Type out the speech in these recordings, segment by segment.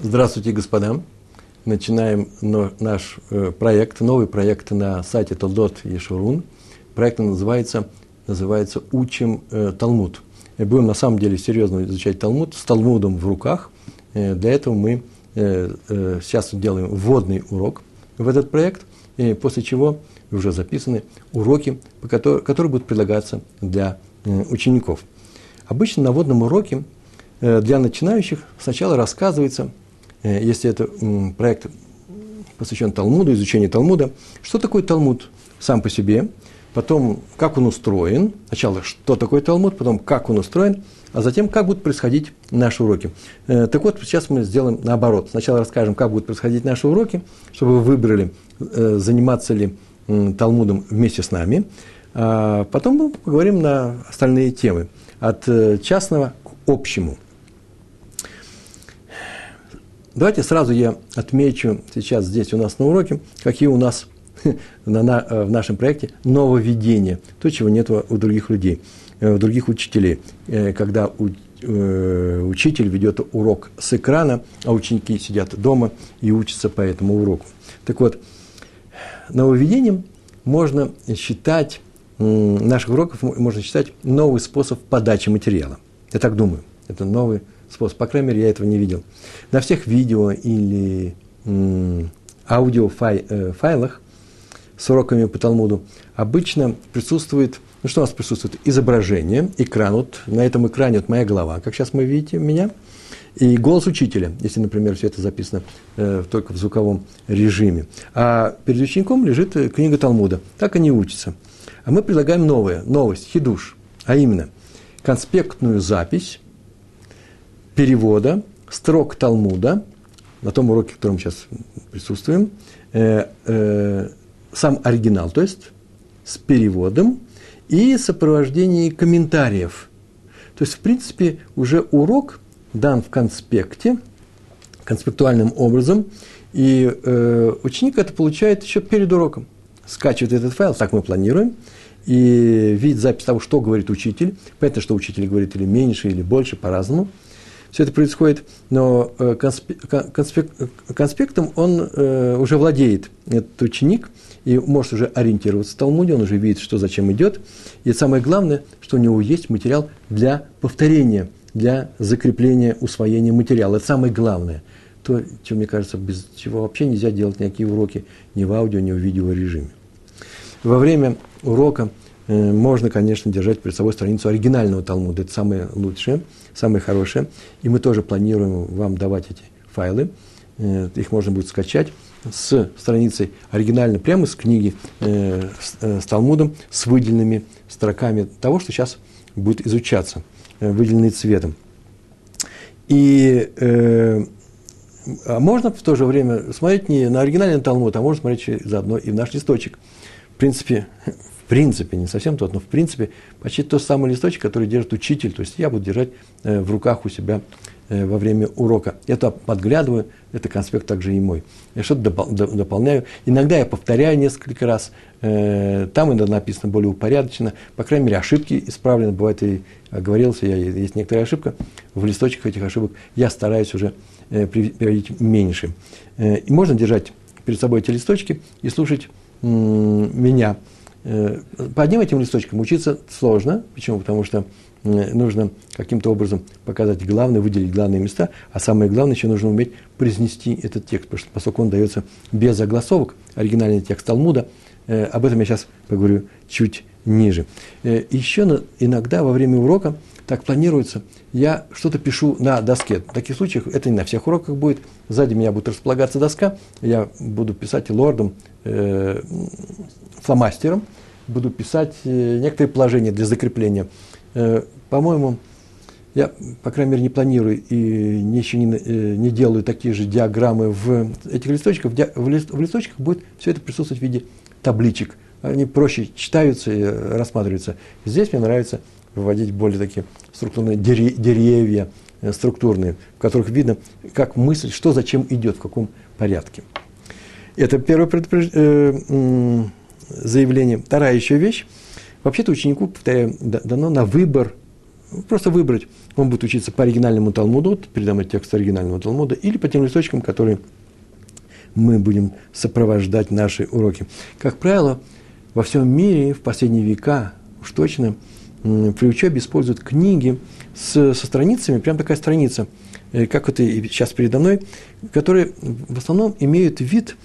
Здравствуйте, господа! Начинаем наш проект, новый проект на сайте Толдот и Шурун. Проект называется «Учим Талмуд». Будем на самом деле серьезно изучать Талмуд, с Талмудом в руках. Для этого мы сейчас делаем вводный урок в этот проект, после чего уже записаны уроки, которые будут предлагаться для учеников. Обычно на вводном уроке для начинающих сначала рассказывается, если это проект посвящен Талмуду, изучению Талмуда, что такое Талмуд сам по себе, потом как он устроен, сначала что такое Талмуд, потом как он устроен, а затем как будут происходить наши уроки. Так вот, сейчас мы сделаем наоборот. Сначала расскажем, как будут происходить наши уроки, чтобы вы выбрали, заниматься ли Талмудом вместе с нами. А потом мы поговорим на остальные темы. От частного к общему. Давайте сразу я отмечу сейчас здесь у нас на уроке, какие у нас в нашем проекте нововведения, то, чего нет у других людей, у других учителей. Когда учитель ведет урок с экрана, а ученики сидят дома и учатся по этому уроку. Так вот, нововведением можно считать, наших уроков можно считать новый способ подачи материала. Я так думаю, это новый способ. По крайней мере, я этого не видел. На всех видео или аудиофайлах с уроками по Талмуду обычно присутствует, ну что у нас присутствует? Изображение, экран. Вот на этом экране вот моя голова, как сейчас мы видите меня, и голос учителя, если, например, все это записано только в звуковом режиме. А перед учеником лежит книга Талмуда. Так они учатся. А мы предлагаем новость, хидуш, а именно конспектную запись перевода строк Талмуда, на том уроке, в котором сейчас присутствуем, сам оригинал, то есть с переводом и сопровождение комментариев. То есть, в принципе, уже урок дан в конспекте, конспектуальным образом, и ученик это получает еще перед уроком. Скачивает этот файл, так мы планируем, и видит запись того, что говорит учитель. Понятно, что учитель говорит или меньше, или больше, по-разному. Все это происходит, но конспектом он уже владеет, этот ученик, и может уже ориентироваться в Талмуде, он уже видит, что зачем идет. И самое главное, что у него есть материал для повторения, для закрепления, усвоения материала. Это самое главное. То, что, мне кажется, без чего вообще нельзя делать никакие уроки ни в аудио, ни в видеорежиме. Во время урока можно, конечно, держать перед собой страницу оригинального Талмуда. Это самое лучшее, самое хорошее. И мы тоже планируем вам давать эти файлы. Их можно будет скачать с страницей оригинально, прямо с книги, с Талмудом, с выделенными строками того, что сейчас будет изучаться, выделенные цветом. И можно в то же время смотреть не на оригинальный Талмуд, а можно смотреть заодно и в наш листочек. В принципе, не совсем тот, но в принципе почти тот самый листочек, который держит учитель. То есть я буду держать в руках у себя во время урока. Я туда подглядываю, это конспект также и мой. Я что-то дополняю. Иногда я повторяю несколько раз. Там иногда написано более упорядочено. По крайней мере, ошибки исправлены. Бывает, и оговорился, есть некоторая ошибка. В листочках этих ошибок я стараюсь уже приводить меньше. И можно держать перед собой эти листочки и слушать меня. По одним этим листочкам учиться сложно. Почему? Потому что нужно каким-то образом показать главное, выделить главные места, а самое главное, еще нужно уметь произнести этот текст, потому что поскольку он дается без огласовок, оригинальный текст Талмуда, об этом я сейчас поговорю чуть ниже. Еще иногда во время урока так планируется, я что-то пишу на доске. В таких случаях это не на всех уроках будет. Сзади меня будет располагаться доска, я буду писать лордом, фломастером, буду писать некоторые положения для закрепления. По-моему, я, по крайней мере, не планирую и еще не делаю такие же диаграммы в этих листочках. В листочках будет все это присутствовать в виде табличек. Они проще читаются и рассматриваются. Здесь мне нравится выводить более такие структурные деревья, структурные, в которых видно, как мысль, что зачем идет, в каком порядке. Это первое заявление. Вторая еще вещь. Вообще-то ученику, повторяю, дано на выбор Просто выбрать, он будет учиться по оригинальному Талмуду, вот передам этот текст оригинального Талмуда, или по тем листочкам, которые мы будем сопровождать наши уроки. Как правило, во всем мире в последние века уж точно при учебе используют книги со страницами, прям такая страница, как вот и сейчас передо мной, которые в основном имеют вид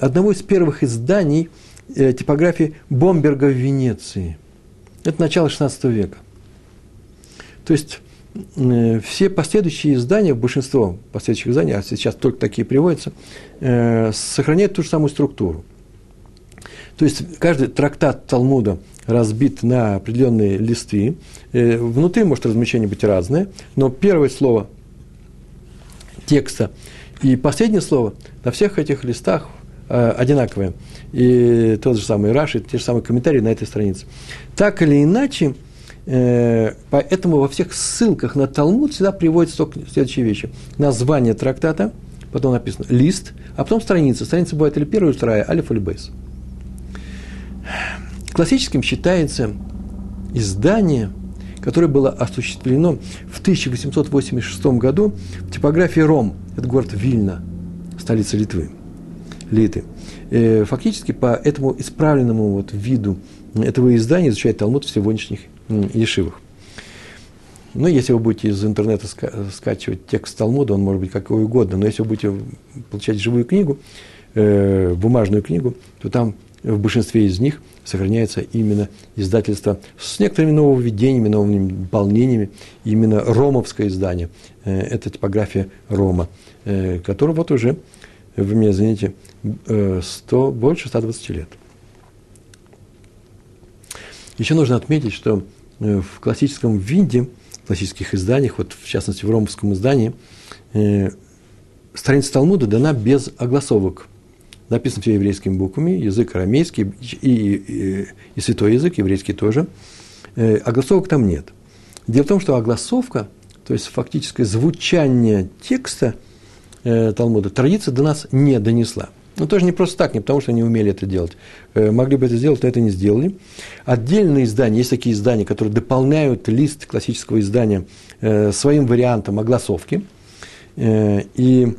одного из первых изданий типографии Бомберга в Венеции. Это начало XVI века. То есть все последующие издания, большинство последующих изданий, а сейчас только такие приводятся, сохраняют ту же самую структуру. То есть каждый трактат Талмуда разбит на определенные листы. Внутри, может, размещение быть разное, но первое слово текста и последнее слово на всех этих листах одинаковые. И тот же самый Раш, и те же самые комментарии на этой странице. Так или иначе, поэтому во всех ссылках на Талмуд всегда приводятся только следующие вещи. Название трактата, потом написано лист, а потом страница. Страница бывает или первая, или вторая, алиф или бейс. Классическим считается издание, которое было осуществлено в 1886 году в типографии Ром, это город Вильна, столица Литвы, Литы. Фактически по этому исправленному вот виду этого издания изучает Талмуд в сегодняшних ешивах. Но если вы будете из интернета скачивать текст Талмуда, он может быть какой угодно, но если вы будете получать живую книгу, бумажную книгу, то там в большинстве из них сохраняется именно издательство с некоторыми нововведениями, новыми дополнениями, именно ромовское издание. Это типография Рома, которая вот уже, вы меня извините, больше 120 лет. Еще нужно отметить, что в классическом виде, в классических изданиях, вот в частности в ромовском издании, страница Талмуда дана без огласовок. Написано все еврейскими буквами, язык арамейский и святой язык, еврейский тоже. Огласовок там нет. Дело в том, что огласовка, то есть фактическое звучание текста Талмуда, традиция до нас не донесла. Но тоже не просто так, не потому что они умели это делать. Могли бы это сделать, но это не сделали. Отдельные издания, есть такие издания, которые дополняют лист классического издания своим вариантом огласовки. И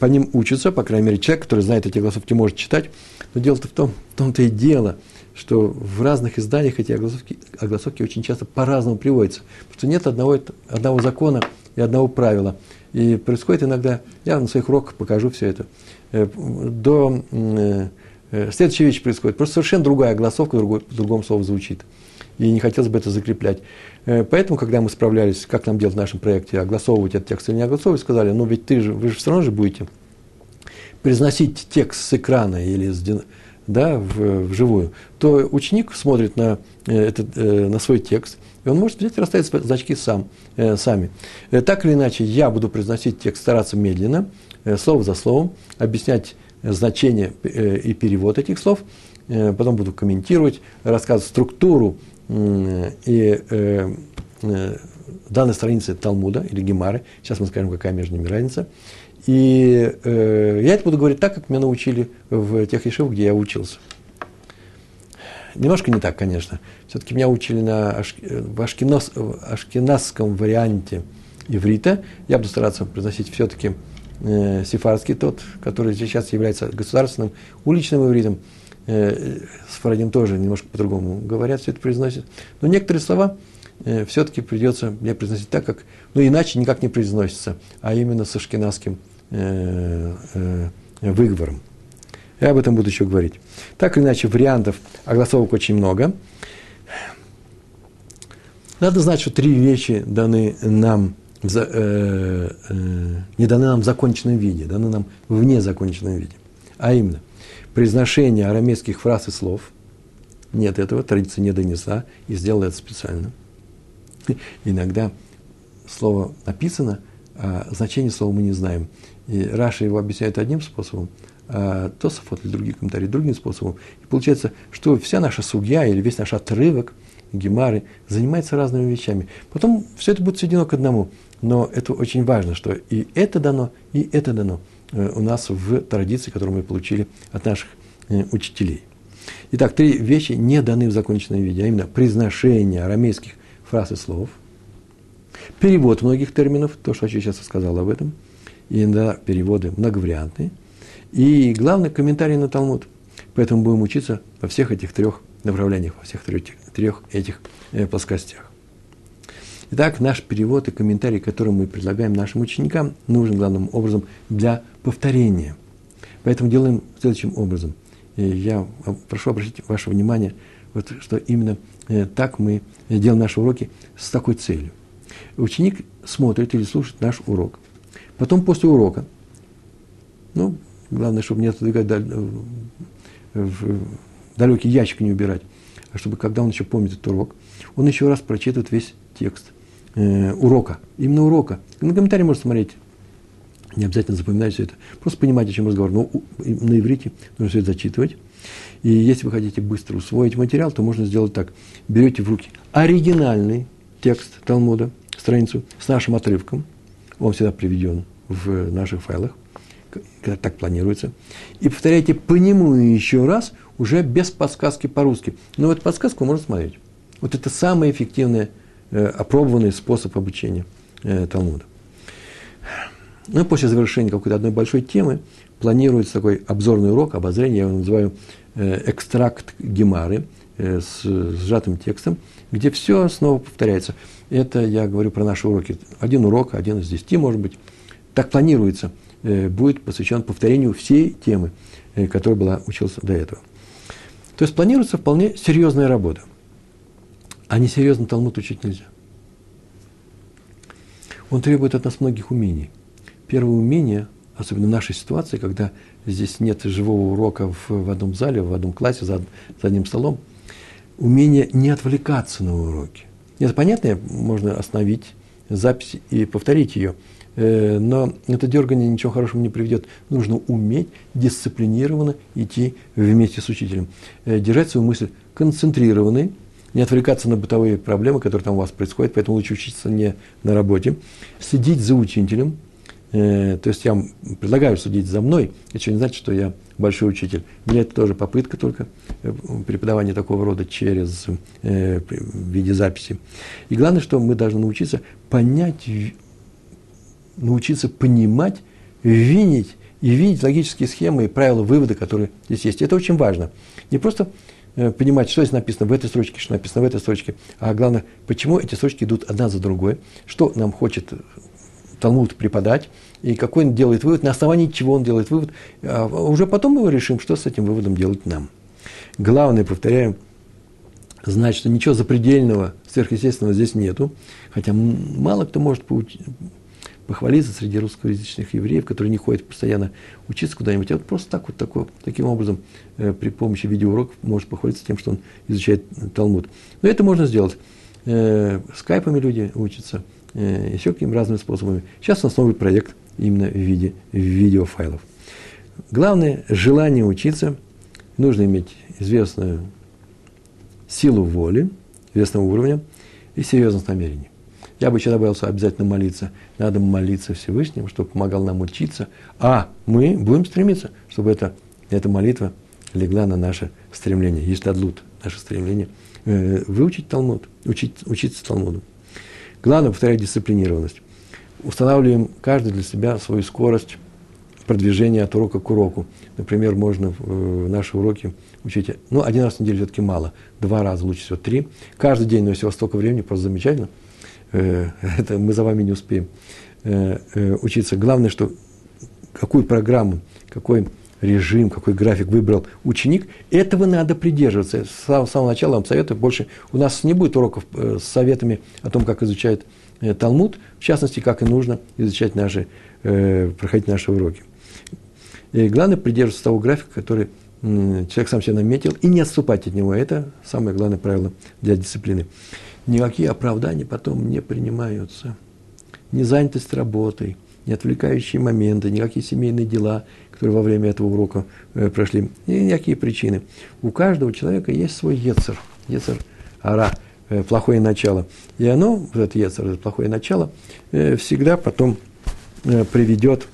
по ним учится, по крайней мере, человек, который знает эти огласовки, может читать. Но дело-то в том-то и дело, что в разных изданиях эти огласовки очень часто по-разному приводятся. Потому что нет одного закона и одного правила. И происходит иногда, я на своих уроках покажу все это. Следующая вещь происходит, просто совершенно другая огласовка, по-другому слову звучит. И не хотелось бы это закреплять. Поэтому, когда мы справлялись, как нам делать в нашем проекте, огласовывать этот текст или не огласовывать, сказали, ну ведь вы же все равно же будете произносить текст с экрана или вживую, то ученик смотрит на свой текст, и он может взять и расставить значки сами. Так или иначе, я буду произносить текст, стараться медленно, слово за словом, объяснять значение и перевод этих слов, потом буду комментировать, рассказывать структуру и данной страницы Талмуда или Гемары, сейчас мы скажем, какая между ними разница, и я это буду говорить так, как меня научили в тех ешивах, где я учился. Немножко не так, конечно, все-таки меня учили в ашкеназском варианте иврита, я буду стараться произносить все-таки сефардский, тот, который сейчас является государственным уличным ивритом, сфарадим тоже немножко по-другому говорят, все это произносят. Но некоторые слова все-таки придется мне произносить так, как, иначе никак не произносится, а именно с ашкеназским выговором. Я об этом буду еще говорить. Так или иначе, вариантов огласовок очень много. Надо знать, что три вещи даны нам не даны нам в законченном виде, даны нам в незаконченном виде. А именно, произношение арамейских фраз и слов. Нет этого, традиция не донесла, и сделала это специально. Иногда слово написано, а значение слова мы не знаем. И Раши его объясняет одним способом, а Тосафот или другие комментарии другим способом. И получается, что вся наша сугья или весь наш отрывок Гемары занимается разными вещами. Потом все это будет сведено к одному. Но это очень важно, что и это дано, и это дано у нас в традиции, которую мы получили от наших учителей. Итак, три вещи не даны в законченном виде, а именно произношение арамейских фраз и слов, Перевод многих терминов, то, что я сейчас сказал об этом. Иногда переводы многовариантные. И главное, комментарий на Талмуд. Поэтому будем учиться во всех этих трех направлениях, во всех трех этих плоскостях. Итак, наш перевод и комментарий, который мы предлагаем нашим ученикам, нужен главным образом для повторения. Поэтому делаем следующим образом. Я прошу обратить ваше внимание, вот, что именно так мы делаем наши уроки с такой целью. Ученик смотрит или слушает наш урок. Потом после урока, ну, главное, чтобы не отодвигать в далекий ящик не убирать, а чтобы, когда он еще помнит этот урок, он еще раз прочитывает весь текст урока, именно урока. На комментарии можно смотреть, не обязательно запоминать все это, просто понимать, о чем разговор. Но на иврите нужно все это зачитывать. И если вы хотите быстро усвоить материал, то можно сделать так. Берете в руки оригинальный текст Талмуда, страницу с нашим отрывком, он всегда приведен в наших файлах, когда так планируется, и повторяйте по нему еще раз, уже без подсказки по-русски. Но вот подсказку можно смотреть. Вот это самый эффективный, опробованный способ обучения Талмуда. Ну, после завершения какой-то одной большой темы планируется такой обзорный урок, обозрение, я его называю экстракт Гемары с сжатым текстом, где все снова повторяется. Это я говорю про наши уроки. Один урок, 1 из 10, может быть, так планируется, будет посвящен повторению всей темы, которая была учился до этого. То есть планируется вполне серьезная работа. А несерьезно Талмуд учить нельзя. Он требует от нас многих умений. Первое умение, особенно в нашей ситуации, когда здесь нет живого урока в одном зале, в одном классе, за одним столом, умение не отвлекаться на уроки. Это понятно, можно остановить запись и повторить ее, но это дергание ничего хорошего не приведет. Нужно уметь дисциплинированно идти вместе с учителем, держать свою мысль концентрированной, не отвлекаться на бытовые проблемы, которые там у вас происходят, поэтому лучше учиться не на работе, следить за учителем. То есть я вам предлагаю судить за мной, это еще не значит, что я большой учитель. Для этого тоже попытка только преподавания такого рода через в виде записи. И главное, что мы должны научиться понять, научиться понимать, видеть и видеть логические схемы и правила вывода, которые здесь есть. Это очень важно. Не просто понимать, что здесь написано в этой строчке, что написано в этой строчке, а главное, почему эти строчки идут одна за другой, что нам хочет Талмуд преподать, и какой он делает вывод, на основании чего он делает вывод. А уже потом мы решим, что с этим выводом делать нам. Главное, повторяю, знать, что ничего запредельного, сверхъестественного здесь нету, хотя мало кто может похвалиться среди русскоязычных евреев, которые не ходят постоянно учиться куда-нибудь, а вот просто так вот таким образом при помощи видеоуроков может похвалиться тем, что он изучает Талмуд. Но это можно сделать. Скайпами люди учатся, еще какими разными способами. Сейчас у нас новый проект именно в виде видеофайлов. Главное – желание учиться. Нужно иметь известную силу воли, известного уровня и серьезность намерений. Я бы еще добавился обязательно молиться. Надо молиться Всевышнему, чтобы помогал нам учиться. А мы будем стремиться, чтобы эта молитва легла на наше стремление. Ештадлут – наше стремление выучить Талмуд, учиться Талмуду. Главное, повторяю, дисциплинированность. Устанавливаем каждый для себя свою скорость продвижения от урока к уроку. Например, можно наши уроки учить, ну, 1 раз в неделю все-таки мало, 2 раза, лучше всего 3. Каждый день, но если у вас столько времени, просто замечательно. Это мы за вами не успеем учиться. Главное, что какую программу, какой режим, какой график выбрал ученик, этого надо придерживаться. С самого начала вам советую больше. У нас не будет уроков с советами о том, как изучает Талмуд, в частности, как и нужно изучать проходить наши уроки. И главное придерживаться того графика, который человек сам себе наметил, и не отступать от него. Это самое главное правило для дисциплины. Никакие оправдания потом не принимаются. Незанятость работой, не отвлекающие моменты, никакие семейные дела, которые во время этого урока прошли, никакие причины. У каждого человека есть свой ецер ара, плохое начало. И оно, вот это ецер, это плохое начало, всегда потом найдет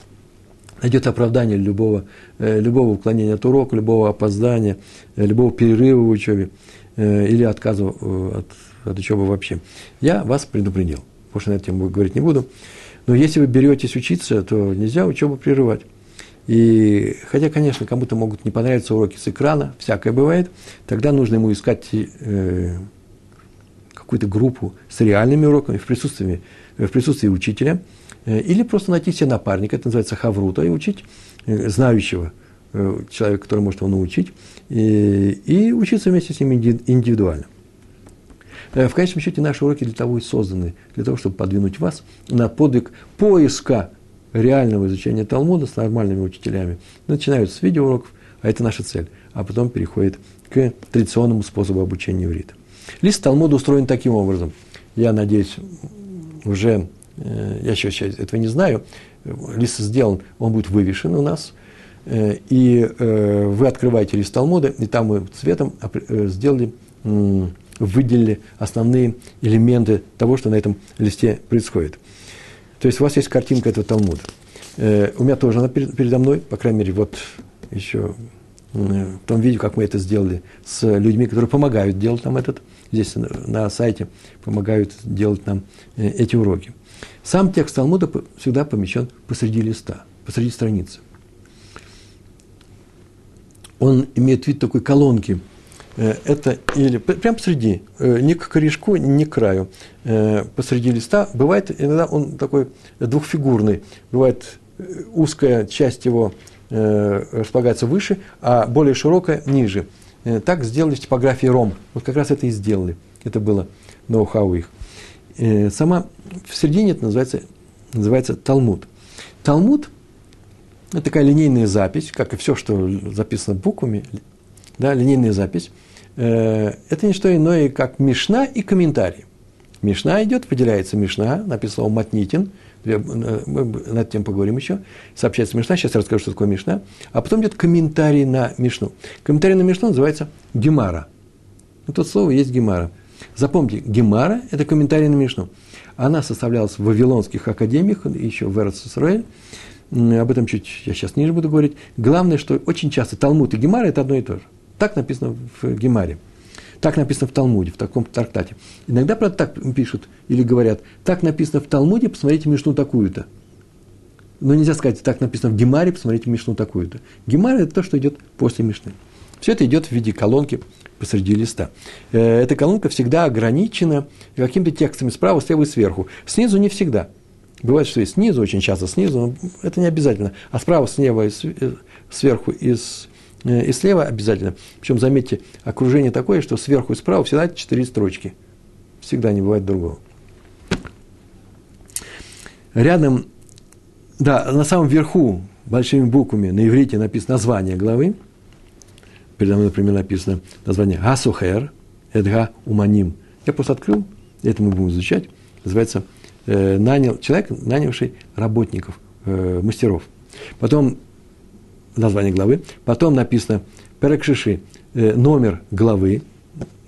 оправдание любого уклонения от урока, любого опоздания, любого перерыва в учебе или отказа от учебы вообще. Я вас предупредил. потому что на эту тему говорить не буду. Но если вы беретесь учиться, то нельзя учебу прерывать. И хотя, конечно, кому-то могут не понравиться уроки с экрана, всякое бывает, тогда нужно ему искать какую-то группу с реальными уроками в присутствии учителя, или просто найти себе напарника, это называется хаврута, и учить знающего человека, который может его научить, и учиться вместе с ним индивидуально. В конечном счете, наши уроки для того и созданы, для того, чтобы подвинуть вас на подвиг поиска реального изучения Талмуда с нормальными учителями. Начинают с видеоуроков, а это наша цель, а потом переходит к традиционному способу обучения иврита. Лист Талмуда устроен таким образом. Я надеюсь, уже, я еще сейчас этого не знаю, лист сделан, он будет вывешен у нас, и вы открываете лист Талмуда, и там мы цветом сделали, выделили основные элементы того, что на этом листе происходит. То есть у вас есть картинка этого Талмуда. У меня тоже она передо мной, по крайней мере, вот еще в том видео, как мы это сделали с людьми, которые помогают делать нам этот, здесь на сайте помогают делать нам эти уроки. Сам текст Талмуда всегда помещен посреди листа, посреди страницы. Он имеет вид такой колонки. Это или прямо посреди, ни к корешку, ни к краю, посреди листа. Бывает, иногда он такой двухфигурный. Бывает, узкая часть его располагается выше, а более широкая – ниже. Так сделали в типографии Ром. Вот как раз это и сделали. Это было ноу-хау их. Сама в середине это называется Талмуд. Талмуд – это такая линейная запись, как и все, что записано буквами, да, линейная запись, это не что иное, как Мишна и комментарий. Мишна идет, выделяется Мишна, написал Матнитин, мы над тем поговорим еще, сообщается Мишна, сейчас я расскажу, что такое Мишна, а потом идет комментарий на Мишну. Комментарий на Мишну называется Гемара. Тут слово есть Гемара. Запомните, Гемара – это комментарий на Мишну. Она составлялась в вавилонских академиях, еще в Эрец-Исраэль. Об этом чуть я сейчас ниже буду говорить. Главное, что очень часто Талмуд и Гемара – это одно и то же. Так написано в Гемаре, так написано в Талмуде, в таком трактате. Иногда, правда, так пишут или говорят, так написано в Талмуде, посмотрите Мишну такую-то. Но нельзя сказать, так написано в Гемаре, посмотрите Мишну такую-то. Гемара – это то, что идет после Мишны. Все это идет в виде колонки посреди листа. Эта колонка всегда ограничена какими-то текстами справа, слева и сверху. Снизу не всегда. Бывает, что и снизу, очень часто снизу, но это не обязательно. А справа, слева, и сверху и слева обязательно. Причем, заметьте, окружение такое, что сверху и справа всегда 4 строчки. Всегда, не бывает другого. Рядом, да, на самом верху, большими буквами, на иврите написано название главы. Передо мной, например, написано название «Гасухер Эдга Уманим». Я просто открыл, это мы будем изучать. Называется «Человек, нанявший работников, мастеров». Потом название главы, потом написано Перекшиши, номер главы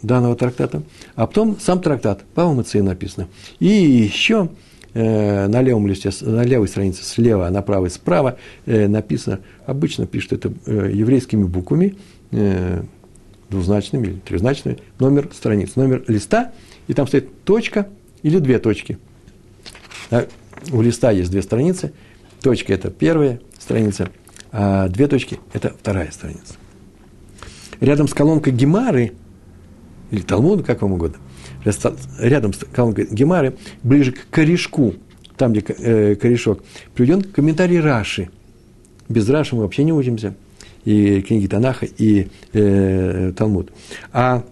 данного трактата, а потом сам трактат, Бава Меция написано. И еще на левом листе, на левой странице слева, а на правой справа написано, обычно пишут это еврейскими буквами, двузначными или трехзначными, номер страниц, номер листа, и там стоит точка или две точки. У листа есть две страницы, точка – это первая страница, а две точки – это вторая страница. Рядом с колонкой Гемары, или Талмуда, как вам угодно, рядом с колонкой Гемары, ближе к корешку, там, где корешок, приведен комментарий Раши. Без Раши мы вообще не учимся. И книги Танаха, и Талмуд. А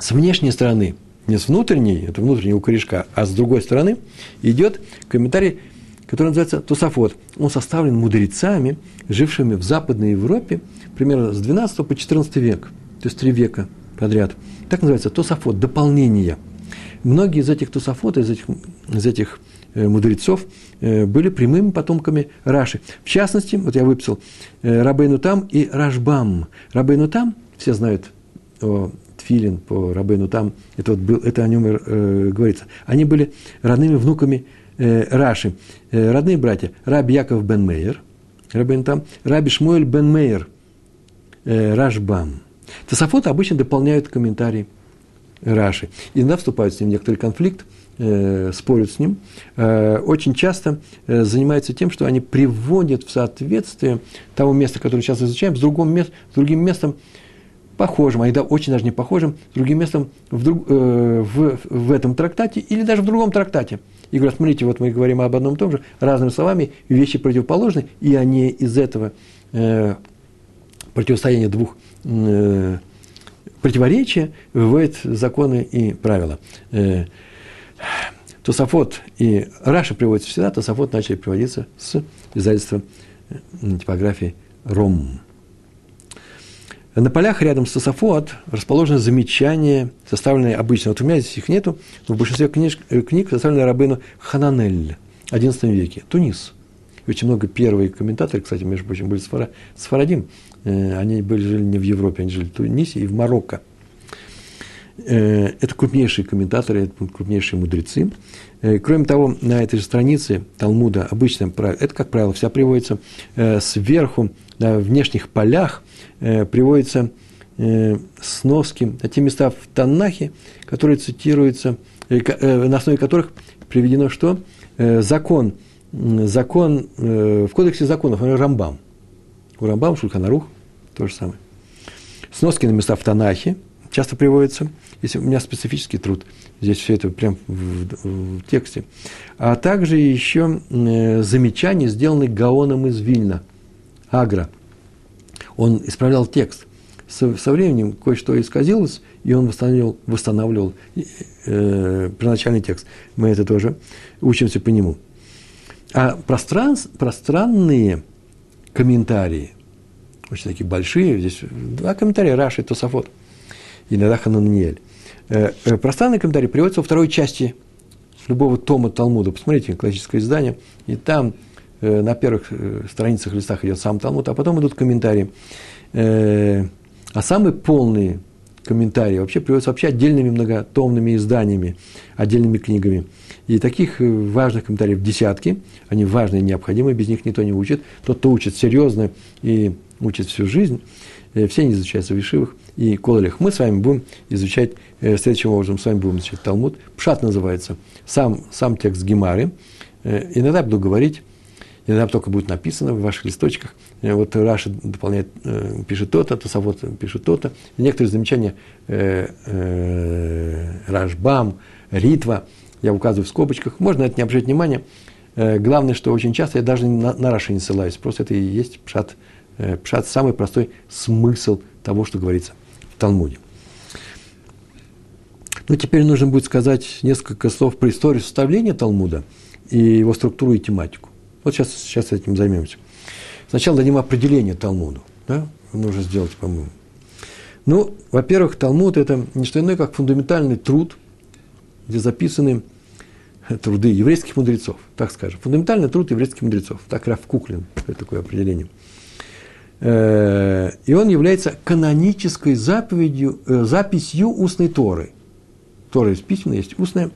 с внешней стороны, не с внутренней, это внутреннего корешка, а с другой стороны идет комментарий, который называется Тосафот. Он составлен мудрецами, жившими в Западной Европе примерно с 12 по 14 век, то есть 3 века подряд. Так называется Тосафот, дополнение. Многие из этих Тосафот, из этих мудрецов были прямыми потомками Раши. В частности, вот я выписал Рабейну Там и Рашбам. Рабейну Там, все знают о тфилин по Рабейну Там, это о нем говорится. Они были родными внуками Раши, родные братья, Раби Яков бен Мейр, Рабейну Там, Раби Шмуэль бен Мейр, Рашбам. Тосафот обычно дополняют комментарии Раши. Иногда вступают с ним в некоторый конфликт, спорят с ним, очень часто занимаются тем, что они приводят в соответствие того места, которое сейчас изучаем, с другим местом похожим, а иногда очень даже не похожим, с другим местом в этом трактате или даже в другом трактате. И говорят, смотрите, вот мы говорим об одном и том же, разными словами, вещи противоположны, и они из этого противостояния двух противоречия выводят законы и правила. Тосафот и Раша приводится всегда, Тосафот начали приводиться с издательства типографии Ром. На полях рядом с Тосафот расположено замечание, составленное обычно. Вот у меня здесь их нету, но в большинстве книг составлено Рабейну Ханан-ниэль, XI веке, Тунис. Очень много первые комментаторы, кстати, между прочим, были сфарадим. Они жили не в Европе, они жили в Тунисе и в Марокко. Это крупнейшие комментаторы, это крупнейшие мудрецы. Кроме того, на этой же странице Талмуда обычно, это, как правило, вся приводится сверху, на внешних полях приводится сноски, те места в Танахе, которые цитируются, на основе которых приведено что? Закон в кодексе законов, например, Рамбам. У Рамбама Шульхан Арух то же самое. Сноски на места в Танахе часто приводятся, если у меня специфический труд, здесь все это прям в тексте. А также еще замечания, сделанные Гаоном из Вильна, Агра. Он исправлял текст. Со временем кое-что исказилось, и он восстанавливал первоначальный текст. Мы это тоже учимся по нему. А пространные комментарии, очень такие большие, здесь два комментария, Раш и Тосафот, иногда Ханан-ниэль. Пространные комментарии приводятся во второй части любого тома Талмуда. Посмотрите, классическое издание, и там на первых страницах, листах идет сам Талмуд, а потом идут комментарии. А самые полные комментарии вообще приводятся вообще отдельными многотомными изданиями, отдельными книгами. И таких важных комментариев десятки, они важные и необходимые, без них никто не учит. Тот, кто учит серьезно и учит всю жизнь, все они изучаются в ешивах и колледжах. Мы с вами будем изучать, следующим образом, с вами будем изучать Талмуд. Пшат называется, сам текст Гемары. Иногда буду говорить, иногда только будет написано в ваших листочках. Вот Раши дополняет, пишет то-то, Тосафот пишет то-то. Некоторые замечания Рашбам, Ритва, я указываю в скобочках. Можно на это не обращать внимания. Главное, что очень часто я даже на Раши не ссылаюсь. Просто это и есть пшат. Пшат – самый простой смысл того, что говорится в Талмуде. Ну, теперь нужно будет сказать несколько слов про историю составления Талмуда и его структуру и тематику. Вот сейчас этим займемся. Сначала дадим определение Талмуду. Да? Нужно сделать, по-моему. Ну, во-первых, Талмуд – это не что иное, как фундаментальный труд, где записаны труды еврейских мудрецов, так скажем. Фундаментальный труд еврейских мудрецов. Так Рав Кук, это такое определение. И он является канонической записью устной Торы. Тора есть письменная, есть устная.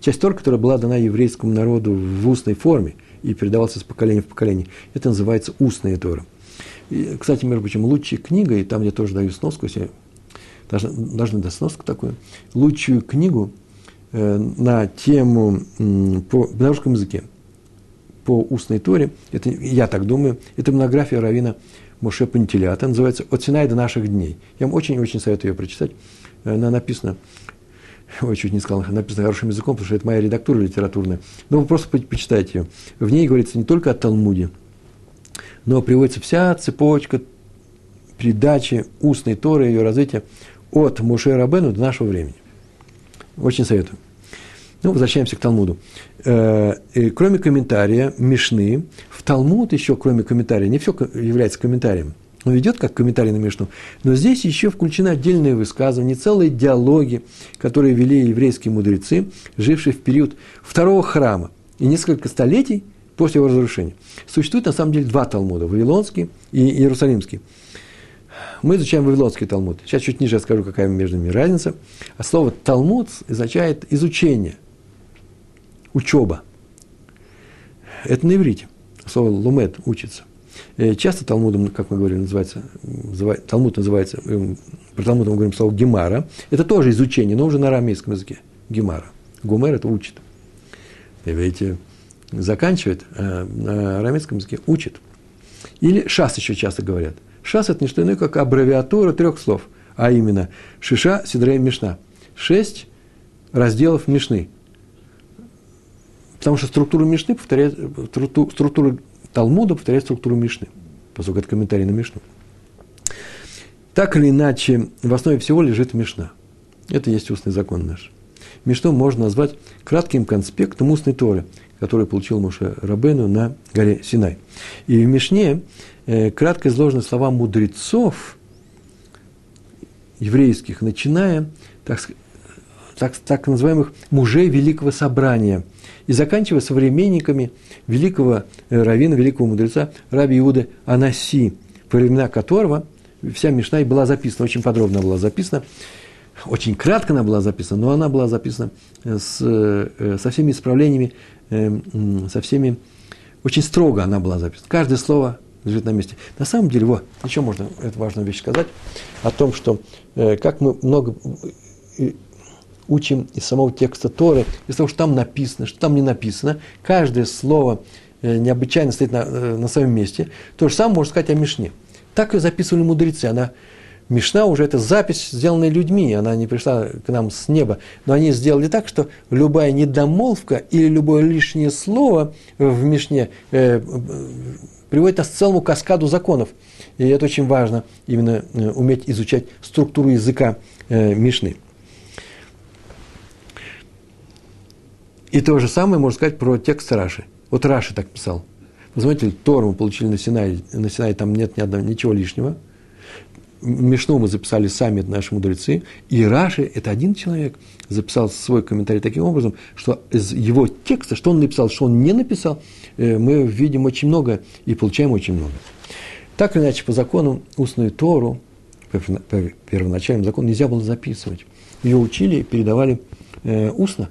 Часть Торы, которая была дана еврейскому народу в устной форме и передавалась из поколения в поколение. Это называется устная Тора. И, кстати, между прочим, лучшая книга, и там я тоже даю сноску, если должны дать сноску такую, лучшую книгу на тему на русском языке по устной Торе, это, я так думаю, это монография раввина Моше Пантелята, называется «От Синаи до наших дней». Я вам очень-очень советую ее прочитать. Она написана, ой, чуть не сказал, написана хорошим языком, потому что это моя редактура литературная. Но вы просто почитайте ее. В ней говорится не только о Талмуде, но приводится вся цепочка передачи устной Торы, ее развития от Моше Рабейну до нашего времени. Очень советую. Ну, возвращаемся к Талмуду. Кроме комментария Мишны, в Талмуд еще, кроме комментария, не все является комментарием. Он идет как комментарий на Мишну, но здесь еще включены отдельные высказывания, целые диалоги, которые вели еврейские мудрецы, жившие в период второго храма и несколько столетий после его разрушения. Существует, на самом деле, два Талмуда – Вавилонский и Иерусалимский. Мы изучаем Вавилонский Талмуд. Сейчас чуть ниже я скажу, какая между ними разница. А слово «Талмуд» означает «изучение». Учеба. Это на иврите. Слово «лумет» – учится. Часто Талмудом, как мы говорили, называется, про Талмуд мы говорим слово «гемара». Это тоже изучение, но уже на арамейском языке. Гемара. Гумер – это учит. Видите, заканчивает, на арамейском языке учит. Или шас еще часто говорят. Шас – это не что иное, как аббревиатура трех слов, а именно шиша, седре, мишна. 6 разделов мишны. Потому что структура мишны повторяет структуру Талмуда, повторяет структуру мишны, поскольку это комментарий на мишну. Так или иначе, в основе всего лежит мишна. Это и есть устный закон наш. Мишну можно назвать кратким конспектом устной Торы, который получил Моше Рабейну на горе Синай. И в мишне кратко изложены слова мудрецов еврейских, начиная, так называемых мужей Великого Собрания, и заканчивая современниками великого раввина, великого мудреца Раби Иуда Анаси, во времена которого вся мишна и была записана, очень подробно была записана, очень кратко она была записана, но она была записана со всеми исправлениями, со всеми, очень строго она была записана. Каждое слово лежит на месте. На самом деле, вот, еще можно эту важную вещь сказать, о том, что как мы много учим из самого текста Торы, из того, что там написано, что там не написано. Каждое слово необычайно стоит на своем месте. То же самое можно сказать о Мишне. Так ее записывали мудрецы. Мишна уже – это запись, сделанная людьми. Она не пришла к нам с неба. Но они сделали так, что любая недомолвка или любое лишнее слово в Мишне приводит нас к целому каскаду законов. И это очень важно, именно уметь изучать структуру языка Мишны. И то же самое можно сказать про текст Раши. Вот Раши так писал. Посмотрите, Тору мы получили на Синае там нет ни одного, ничего лишнего. Мишну мы записали сами, это наши мудрецы. И Раши, это один человек, записал свой комментарий таким образом, что из его текста, что он написал, что он не написал, мы видим очень много и получаем очень много. Так или иначе, по закону устную Тору, по первоначальному закону, нельзя было записывать. Ее учили и передавали устно.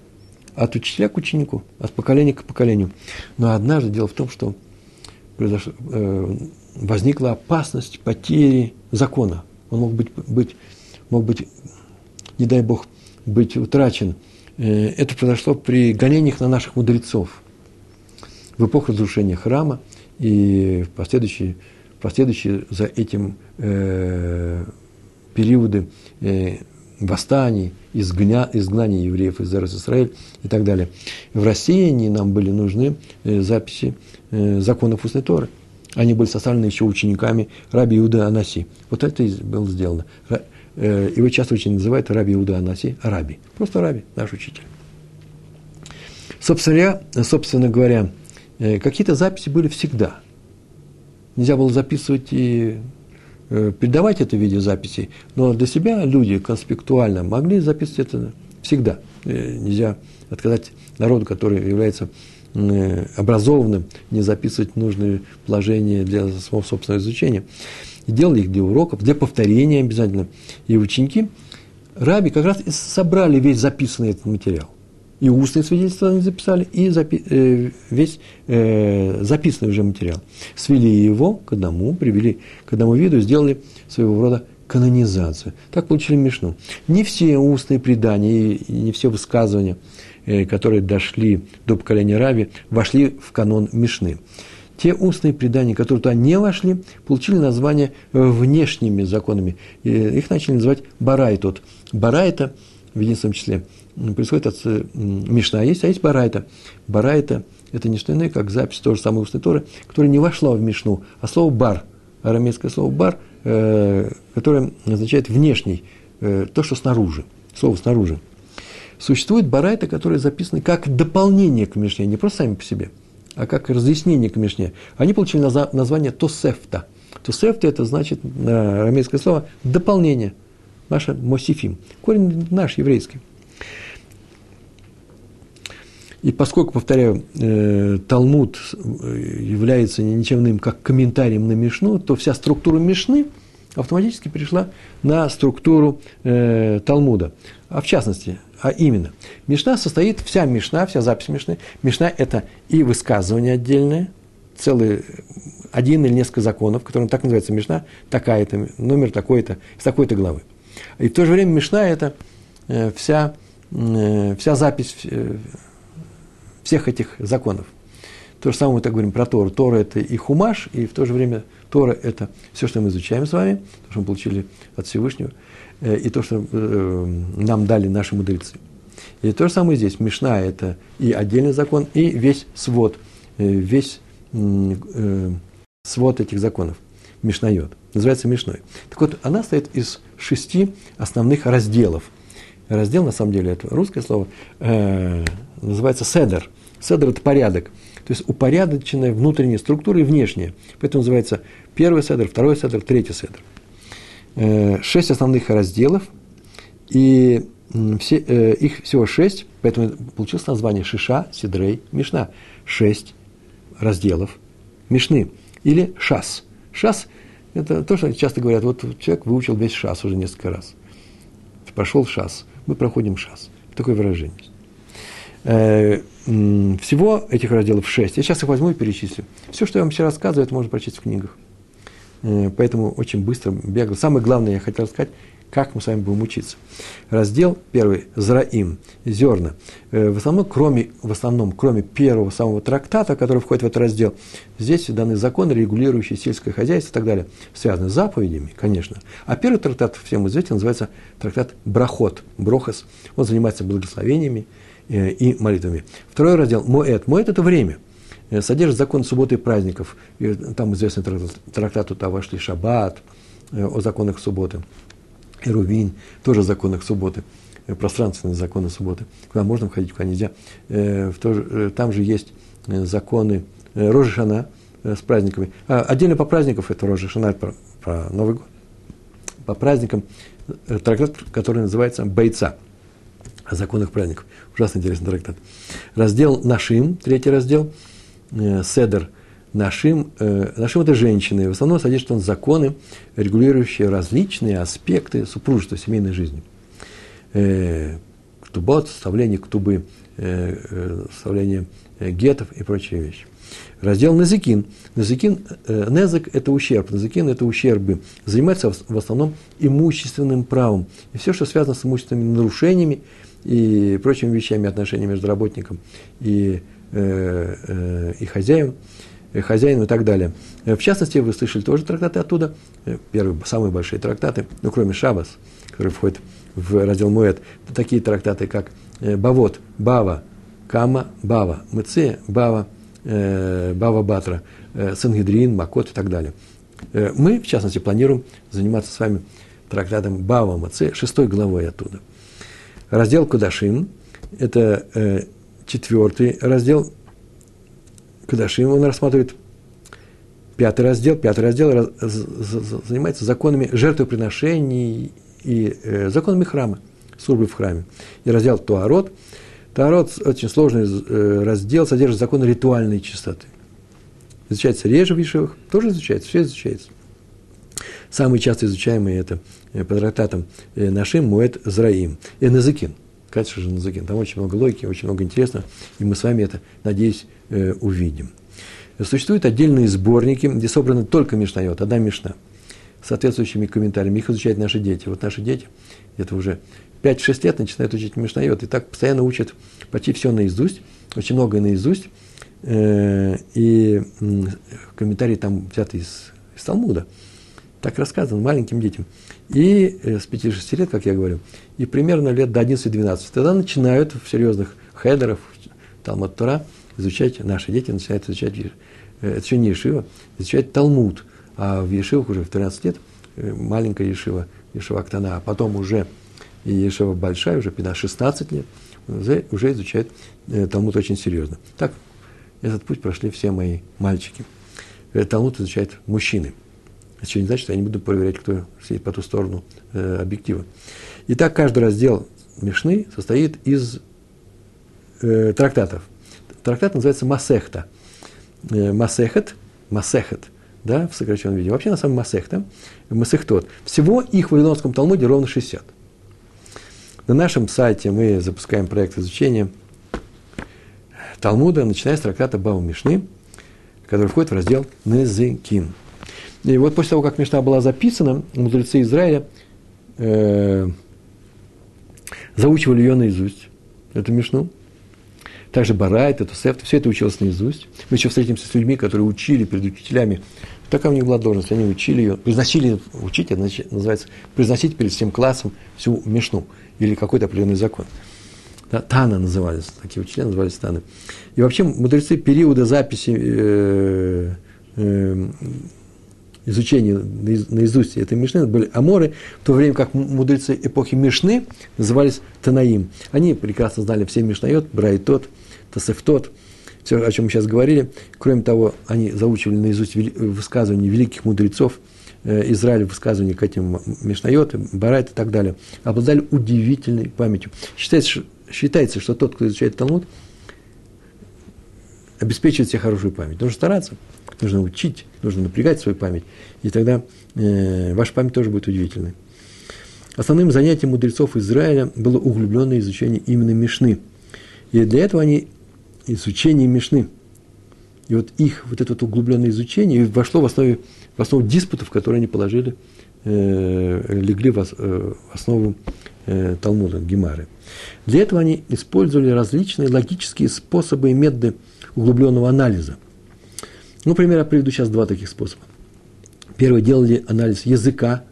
От учителя к ученику, от поколения к поколению. Но однажды дело в том, что возникла опасность потери закона. Он мог быть, не дай Бог, быть утрачен. Это произошло при гонениях на наших мудрецов в эпоху разрушения храма и последующие за этим периоды восстаний, изгнание евреев из Эрец-Исраэль и так далее. В рассеянии нам были нужны записи законов устной Торы. Они были составлены еще учениками Раби Иуды Анаси. Вот это и было сделано. Его часто очень называют Раби Иуда Анаси Раби. Просто Раби, наш учитель. Собственно говоря, какие-то записи были всегда. Нельзя было записывать и передавать это в виде записей, но для себя люди конспектуально могли записывать это всегда. Нельзя отказать народу, который является образованным, не записывать нужные положения для своего собственного изучения. И делали их для уроков, для повторения обязательно. И ученики Раби как раз и собрали весь записанный этот материал. И устные свидетельства они записали, и весь записанный уже материал. Свели его к одному, привели к одному виду, сделали своего рода канонизацию. Так получили Мишну. Не все устные предания и не все высказывания, которые дошли до поколения Раби, вошли в канон Мишны. Те устные предания, которые туда не вошли, получили название внешними законами. И их начали называть барайтот. Барайта в единственном числе происходит от Мишна, а есть Барайта. Барайта – это не что иное, как запись той же самой устной Торы, которая не вошла в Мишну, а слово «бар», арамейское слово «бар», которое означает «внешний», то, что снаружи, слово «снаружи». Существует Барайта, которая записана как дополнение к Мишне, не просто сами по себе, а как разъяснение к Мишне. Они получили название «Тосефта». «Тосефта» – это значит, арамейское слово, «дополнение», наше «мосифим», корень наш, еврейский. И поскольку, повторяю, Талмуд является ничем иным, как комментарием на Мишну, то вся структура Мишны автоматически перешла на структуру Талмуда. А в частности, а именно, Мишна состоит, вся запись Мишны. Мишна – это и высказывание отдельное, целый один или несколько законов, которые так называется Мишна, такая-то, номер такой-то, с такой-то главы. И в то же время Мишна – это вся вся запись всех этих законов. То же самое мы так говорим про Тору. Тора – это и Хумаш, и в то же время Тора – это все, что мы изучаем с вами, то, что мы получили от Всевышнего, и то, что нам дали наши мудрецы. И то же самое здесь. Мишна – это и отдельный закон, и весь свод, свод этих законов. Мишнайот. Называется Мишной. Так вот, она состоит из 6 основных разделов. Раздел, на самом деле, это русское слово, называется седер. Седер – это порядок. То есть упорядоченная внутренняя структура и внешняя. Поэтому называется первый седер, второй седер, третий седер. 6 основных разделов, и их всего 6, поэтому получилось название Шиша, Сидрей, Мишна. 6 разделов Мишны или Шас. Шас – это то, что часто говорят, вот человек выучил весь Шас уже несколько раз. Пошел Шас, мы проходим Шас. Такое выражение. Всего этих разделов 6. Я сейчас их возьму и перечислю. Все, что я вам сейчас рассказываю, это можно прочесть в книгах. Поэтому очень быстро бегал. Самое главное, я хотел сказать, как мы с вами будем учиться. Раздел первый – Зраим, зерна. В основном, кроме первого самого трактата, который входит в этот раздел, здесь даны законы, регулирующие сельское хозяйство и так далее, связаны с заповедями, конечно. А первый трактат, всем известен, называется трактат Брахот, Брохос. Он занимается благословениями и молитвами. Второй раздел – Моэд. Моэд – это время. Содержит закон субботы и праздников. И там известный трактат, туда вошли Шаббат, о законах субботы. И Рувинь, тоже о законах субботы. Пространственные законы субботы. Куда можно входить, куда нельзя. Там же есть законы Рош ха-Шана с праздниками. Отдельно по праздникам это Рош ха-Шана, про Новый год. По праздникам трактат, который называется «Бойца». О законах праздников. Ужасно интересный трактат. Раздел Нашим, третий раздел. Седер Нашим. Нашим – это женщины. В основном содержит он законы, регулирующие различные аспекты супружества, семейной жизни. Ктубот, составление ктубы, составление гетов и прочие вещи. Раздел Назикин. Незик – это ущерб. Назикин – это ущербы. Занимается в основном имущественным правом. И все, что связано с имущественными нарушениями и прочими вещами, отношения между работником и хозяину и так далее. В частности, вы слышали тоже трактаты оттуда, первые, самые большие трактаты, ну, кроме Шабас, который входит в раздел Моэд, такие трактаты, как Бавот, Бава, Кама, Бава Меция, Бава, Бава Батра, Сангедрин, Макот и так далее. Мы, в частности, планируем заниматься с вами трактатом Бава Меция, 6 главой оттуда. Раздел Кудашин – это 4 раздел Кадашим, он рассматривает 5 раздел. 5 раздел занимается законами жертвоприношений и законами храма, службы в храме. И раздел Туарот. Туарот – очень сложный раздел, содержит закон ритуальной чистоты. Изучается реже в ешивах, тоже изучается, все изучается. Самые часто изучаемые это по трактатам Нашим, Муэд, Зраим и Назыкин. Конечно же, Назыкин. Там очень много логики, очень много интересного, и мы с вами это, надеюсь, увидим. Существуют отдельные сборники, где собраны только Мишнайот, одна Мишна, с соответствующими комментариями. Их изучают наши дети. Вот наши дети, это уже 5-6 лет, начинают учить Мишнайот, и так постоянно учат почти все наизусть, очень многое наизусть, и комментарии там взяты из Талмуда. Так рассказано маленьким детям. И с 5-6 лет, как я говорю, и примерно лет до 11-12. Тогда начинают в серьезных хедерах, Талмуд Тора, изучать, наши дети начинают изучать, это еще не ешива, изучать Талмуд. А в ешивах уже в 13 лет маленькая ешива, ешива Актана, а потом уже и ешива большая, уже 15-16 лет, уже изучает Талмуд очень серьезно. Так, этот путь прошли все мои мальчики. Талмуд изучают мужчины. Это еще не значит, что я не буду проверять, кто сидит по ту сторону объектива. Итак, каждый раздел Мишны состоит из трактатов. Трактат называется Масехта. Масехет, да, в сокращенном виде. Вообще, на самом деле, Масехта, Масехтот. Всего их в Вавилонском Талмуде ровно 60. На нашем сайте мы запускаем проект изучения Талмуда, начиная с трактата Бава Мишны, который входит в раздел Незыкин. И вот после того, как Мишна была записана, мудрецы Израиля заучивали ее наизусть, эту Мишну. Также Барайта, Тосефта, все это училось наизусть. Мы еще встретимся с людьми, которые учили перед учителями. Такая у них была должность, они учили ее, произносили, учить, это называется, произносить перед всем классом всю Мишну или какой-то определенный закон. Да, Тана назывались, такие учителя назывались Таны. И вообще мудрецы периода записи изучения наизусть этой Мишны были аморы, в то время как мудрецы эпохи Мишны назывались Танаим. Они прекрасно знали все Мишнайот, Брайтот, Тосефтот, все, о чем мы сейчас говорили. Кроме того, они заучивали наизусть высказывания великих мудрецов Израиля, высказывания к этим Мишнайот, Барайт и так далее. Обладали удивительной памятью. Считается, что тот, кто изучает Талмуд, обеспечивает себе хорошую память. Нужно стараться, нужно учить, нужно напрягать свою память, и тогда ваша память тоже будет удивительной. Основным занятием мудрецов Израиля было углубленное изучение именно Мишны. И для этого они изучение Мишны. И вот их вот это вот углубленное изучение вошло в основу диспутов, которые они положили, легли в основу Талмуда, Гемары. Для этого они использовали различные логические способы и методы углубленного анализа. Например, я приведу сейчас два таких способа. Первый, делали анализ языка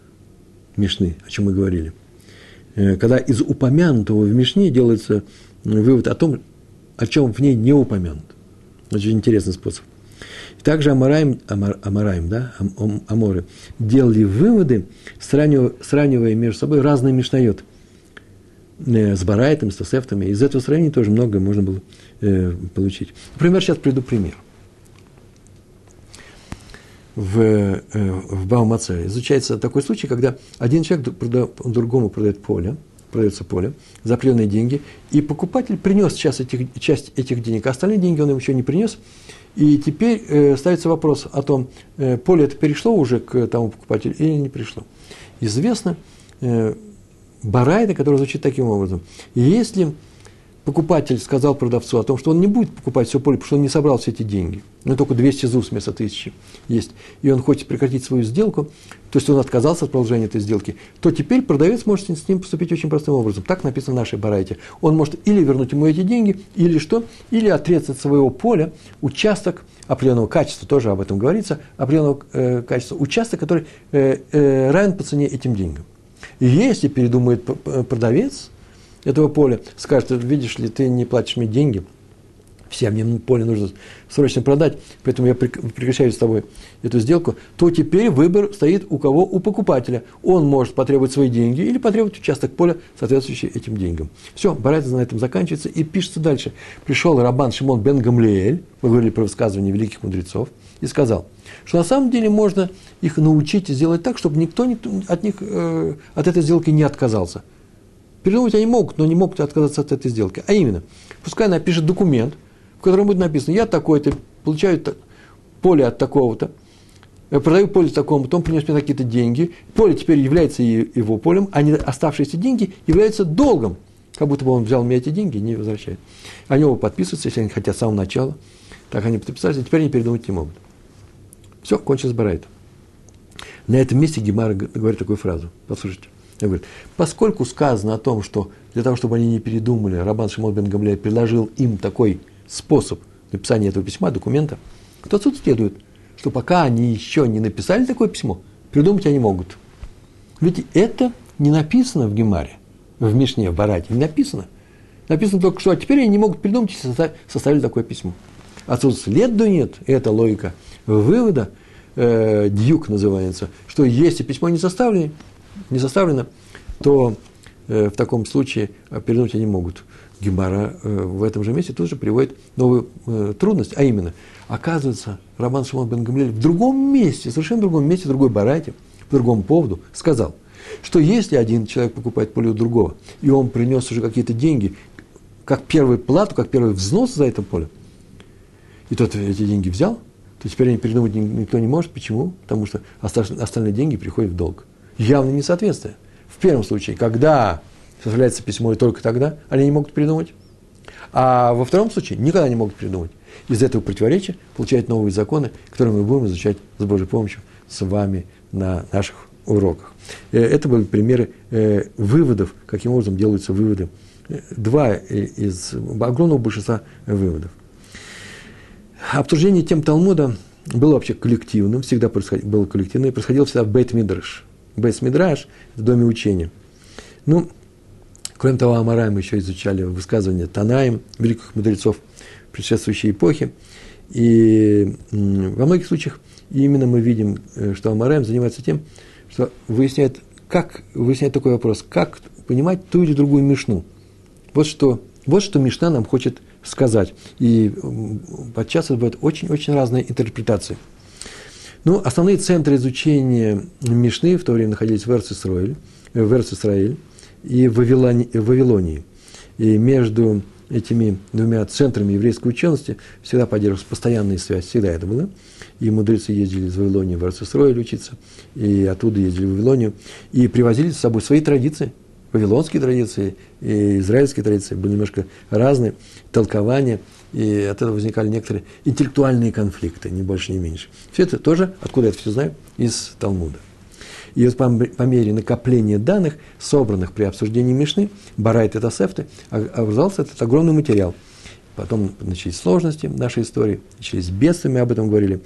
Мишны, о чем мы говорили. Когда из упомянутого в Мишне делается вывод о том, о чем в ней не упомянут. Очень интересный способ. Также аморы делали выводы, сравнивая между собой разные мишнайот. С барайтом, с тосефтами. Из этого сравнения тоже многое можно было получить. Например, сейчас приведу пример. В Бава Меция изучается такой случай, когда один человек другому продает поле, продается поле за определенные деньги, и покупатель принес часть этих денег, а остальные деньги он им еще не принес. И теперь ставится вопрос о том, поле это перешло уже к тому покупателю или не перешло. Известно барайта, который звучит таким образом. Если покупатель сказал продавцу о том, что он не будет покупать все поле, потому что он не собрал все эти деньги, но только 200 зус вместо 1000 есть, и он хочет прекратить свою сделку, то есть он отказался от продолжения этой сделки, то теперь продавец может с ним поступить очень простым образом. Так написано в нашей барайте. Он может или вернуть ему эти деньги, или что, или отрезать от своего поля участок определенного качества, тоже об этом говорится, определенного качества, участок, который равен по цене этим деньгам. И если передумает продавец этого поля, скажет, видишь ли, ты не платишь мне деньги, все, мне поле нужно срочно продать, поэтому я прекращаю с тобой эту сделку, то теперь выбор стоит у кого? У покупателя. Он может потребовать свои деньги или потребовать участок поля, соответствующий этим деньгам. Все, барайта на этом заканчивается и пишется дальше. Пришел Рабан Шимон бен Гамлиэль, мы говорили про высказывания великих мудрецов, и сказал, что на самом деле можно их научить и сделать так, чтобы никто от них, от этой сделки не отказался. Передумать они могут, но не могут отказаться от этой сделки. А именно, пускай напишет документ, в котором будет написано, я такой-то, получаю поле от такого-то, продаю поле такому-то, он принес мне какие-то деньги, поле теперь является его полем, а оставшиеся деньги являются долгом, как будто бы он взял мне эти деньги и не возвращает. Они его подписываются, если они хотят с самого начала, так они подписались, и теперь они передумать не могут. Все, кончилось барайта. На этом месте Гемара говорит такую фразу, послушайте. Он говорит, поскольку сказано о том, что для того, чтобы они не передумали, Рабан Шимон бен Гамлиэль предложил им такой способ написания этого письма, документа, то отсюда следует, что пока они еще не написали такое письмо, передумать они могут. Ведь это не написано в Гемаре, в Мишне, в Барайте, не написано. Написано только, что а теперь они не могут передумать, если составили такое письмо. Отсюда следует, это логика вывода, дьюк называется, что если письмо не составлено, то в таком случае передумать они могут. Гемара в этом же месте тут же приводит новую трудность, а именно, оказывается, Рабан Шимон бен Гамлиэль в другом месте, совершенно другом месте, в другой барайте, по другому поводу сказал, что если один человек покупает поле у другого, и он принес уже какие-то деньги, как первую плату, как первый взнос за это поле, и тот эти деньги взял, то теперь передумать никто не может. Почему? Потому что остальные деньги приходят в долг. Явное несоответствие. В первом случае, когда составляется письмо, и только тогда они не могут передумать. А во втором случае никогда не могут передумать. Из этого противоречия получают новые законы, которые мы будем изучать с Божьей помощью с вами на наших уроках. Это были примеры выводов, каким образом делаются выводы. Два из огромного большинства выводов. Обсуждение тем Талмуда было вообще коллективным, всегда было коллективное, и происходило всегда в Бейт-Мидраш. Бейт-Мидраш – в доме учения. Ну, кроме того, Амараем еще изучали высказывания Танаим, великих мудрецов предшествующей эпохи. И во многих случаях именно мы видим, что Амараем занимается тем, что выясняет такой вопрос, как понимать ту или другую мишну. Вот что мишна нам хочет сказать. И подчас это бывают очень-очень разные интерпретации. Ну, основные центры изучения мишны в то время находились в Эрец-Исраэль и в Вавилонии. И между этими двумя центрами еврейской учености всегда поддерживалась постоянная связь, всегда это было. И мудрецы ездили из Вавилонии в Эрец-Исраэль учиться, и оттуда ездили в Вавилонию, и привозили с собой свои традиции. Вавилонские традиции и израильские традиции были немножко разные, толкования, и от этого возникали некоторые интеллектуальные конфликты, ни больше, ни меньше. Все это тоже, откуда я это все знаю, из Талмуда. И вот по мере накопления данных, собранных при обсуждении Мишны, Барайта и Тосефты, образовался этот огромный материал. Потом начались сложности нашей истории, начались бедствия, мы об этом говорили,